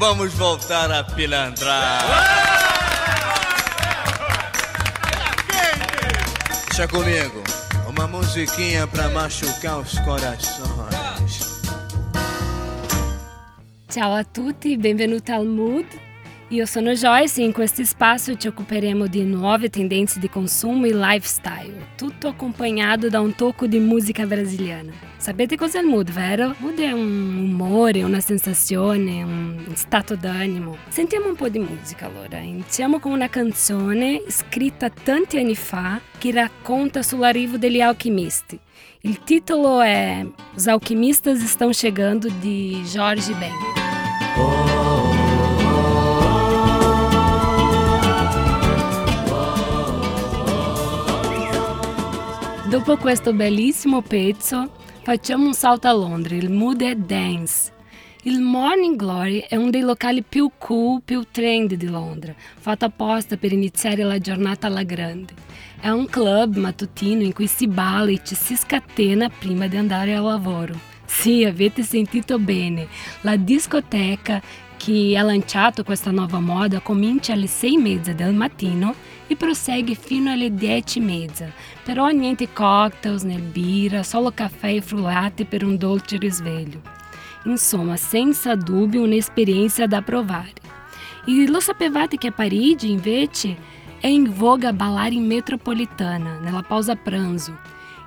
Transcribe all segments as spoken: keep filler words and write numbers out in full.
Vamos voltar a pilantrar. Deixa comigo, uma musiquinha pra machucar os corações. Ciao a tutti, benvenuti al Mood. Io sono Joyce e in questo spazio ci occuperemo di nuove tendenze di consumo e lifestyle, tutto accompagnato da un tocco di musica brasiliana. Sapete cos'è il mood, vero? Mood è un umore, una sensazione, un stato d'animo. Sentiamo un po' di musica allora. Iniziamo con una canzone scritta tanti anni fa che racconta sull'arrivo degli alchimisti. Il titolo è Os Alquimistas Estão Chegando di Jorge Ben. Oh. Dopo questo bellissimo pezzo facciamo un salto a Londra, il Moodhead Dance. Il Morning Glory è uno dei locali più cool, più trendy di Londra, fatto apposta per iniziare la giornata alla grande. È un club mattutino in cui si balla e ci si scatena prima di andare al lavoro. Sì, avete sentito bene, la discoteca che ha lanciato questa nuova moda comincia alle sei e mezza del mattino e prosegue fino alle dieci e mezza, però niente cocktails né birra, solo caffè e frullate per un dolce risveglio. Insomma, senza dubbio un'esperienza da provare. E lo sapevate che a Parigi, invece, è in voga ballare in metropolitana, nella pausa pranzo.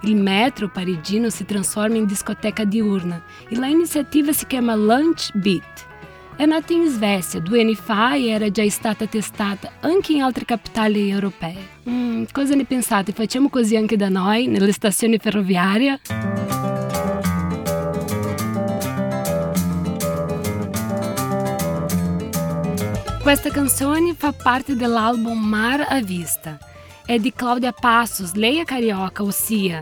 Il metro parigino si trasforma in discoteca diurna e la iniziativa si chiama Lunch Beat. È nata in Svezia due anni fa e era già stata testata anche in altre capitali europee. Mm, cosa ne pensate? Facciamo così anche da noi, nelle stazioni ferroviarie? Questa canzone fa parte dell'album Mar à Vista. È di Claudia Passos, Leia Carioca, ossia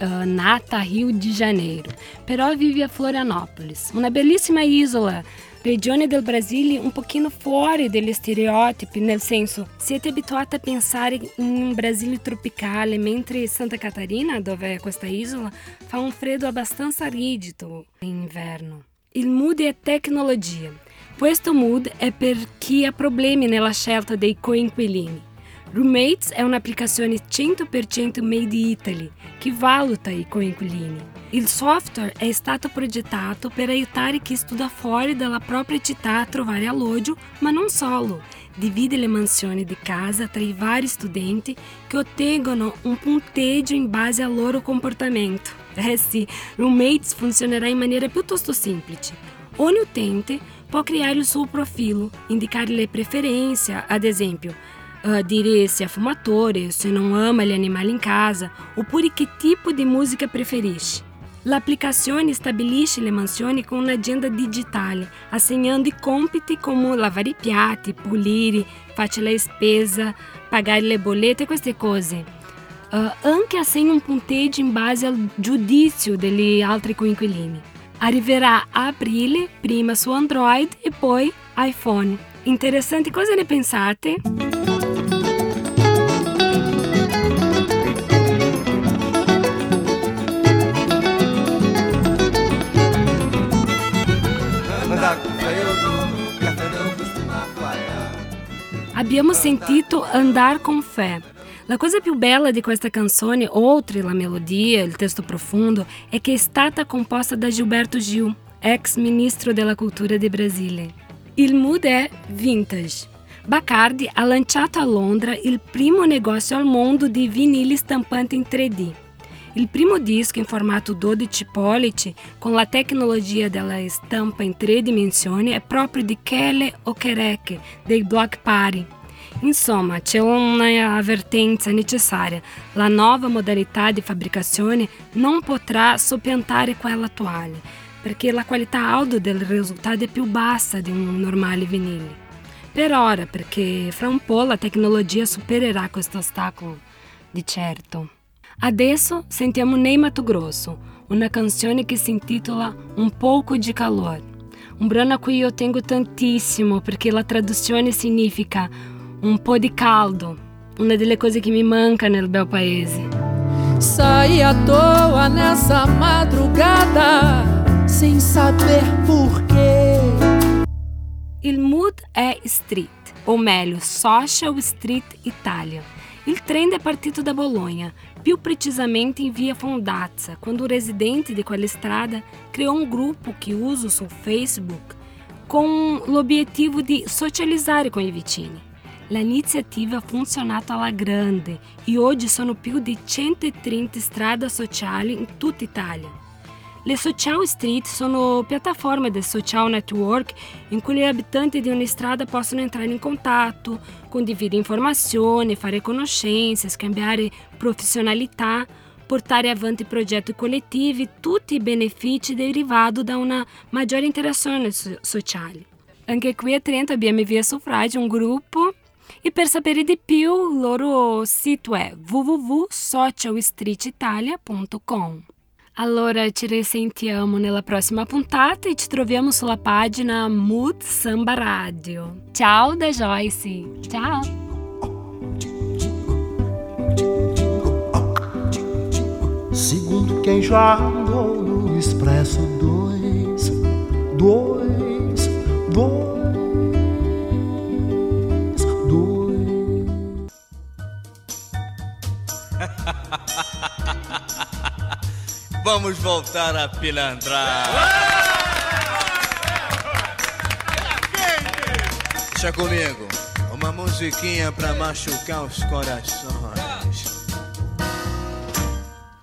Uh, nata a Rio de Janeiro, però vive a Florianópolis, una bellissima isola, regione del Brasile un pochino fuori degli stereotipi, nel senso siete abituati a pensare in un Brasile tropicale, mentre Santa Catarina, dove è questa isola, fa un freddo abbastanza rigido in inverno. Il mood è tecnologia. Questo mood è per chi ha problemi nella scelta dei coinquilini. Roommates è un'applicazione cento per cento made in Italy che valuta i coinquilini. Il software è stato progettato per aiutare chi studa fuori dalla propria città a trovare alloggio, ma non solo. Divide le mansioni di casa tra i vari studenti che ottengono un punteggio in base al loro comportamento. Eh sì, Roommates funzionerà in maniera piuttosto semplice. Ogni utente può creare il suo profilo, indicare le preferenze, ad esempio Uh, dire se è fumatore, se non ama gli animali in casa, oppure che tipo di musica preferisce. L'applicazione stabilisce le mansioni con un'agenda digitale, assegnando i compiti come lavare i piatti, pulire, fare la spesa, pagare le bollette e queste cose. Uh, anche assegna un punteggio in base al giudizio degli altri coinquilini. Arriverà a aprile, prima su Android e poi iPhone. Interessante, cosa ne pensate? Abbiamo sentito Andar con Fé. La cosa più bella di questa canzone, oltre alla melodia e il testo profondo, è che è stata composta da Gilberto Gil, ex ministro della cultura del Brasile. Il mood è vintage. Bacardi ha lanciato a Londra il primo negozio al mondo di vinili stampati in tre D. Il primo disco in formato dodici pollici, con la tecnologia della stampa in tre dimensioni, è proprio di Kele Okereke, dei Block Party. Insomma, c'è una avvertenza necessaria. La nuova modalità di fabbricazione non potrà soppiantare quella attuale, perché la qualità audio del risultato è più bassa di un normale vinile. Per ora, perché fra un po' la tecnologia supererà questo ostacolo, di certo. Adesso sentiamo Ney Matogrosso, una canzone che si intitola Un pouco di calor. Un brano a cui io tengo tantissimo perché la traduzione significa un po' di caldo, una delle cose che mi manca nel bel paese. Saí à toa nessa madrugada sem saber porquê. Il mood è street, o meglio Social Street Italia. Il trend è partito da Bologna, più precisamente in via Fondazza, quando un residente di Qualistrada creò un gruppo che uso su Facebook con l'obiettivo di socializzare con i vicini. L'iniziativa ha funzionato alla grande e oggi sono più di centotrenta strade sociali in tutta Italia. Le social street sono piattaforme del social network in cui gli abitanti di una strada possono entrare in contatto, condividere informazioni, fare conoscenze, scambiare professionalità, portare avanti progetti collettivi, tutti i benefici derivati da una maggiore interazione sociale. Anche qui a Trento abbiamo via Sofrage, un gruppo. E per sapere di più, il loro sito è w w w punto social street italia punto com. Allora, ci risentiamo nella prossima puntata e ci troviamo sulla pagina Mood Sanbaradio. Ciao da Joyce! Ciao! Segundo quem já andou no expresso dois, dois, dois. Vamos voltar a pilantrar. Deixa comigo, uma musiquinha pra machucar os corações.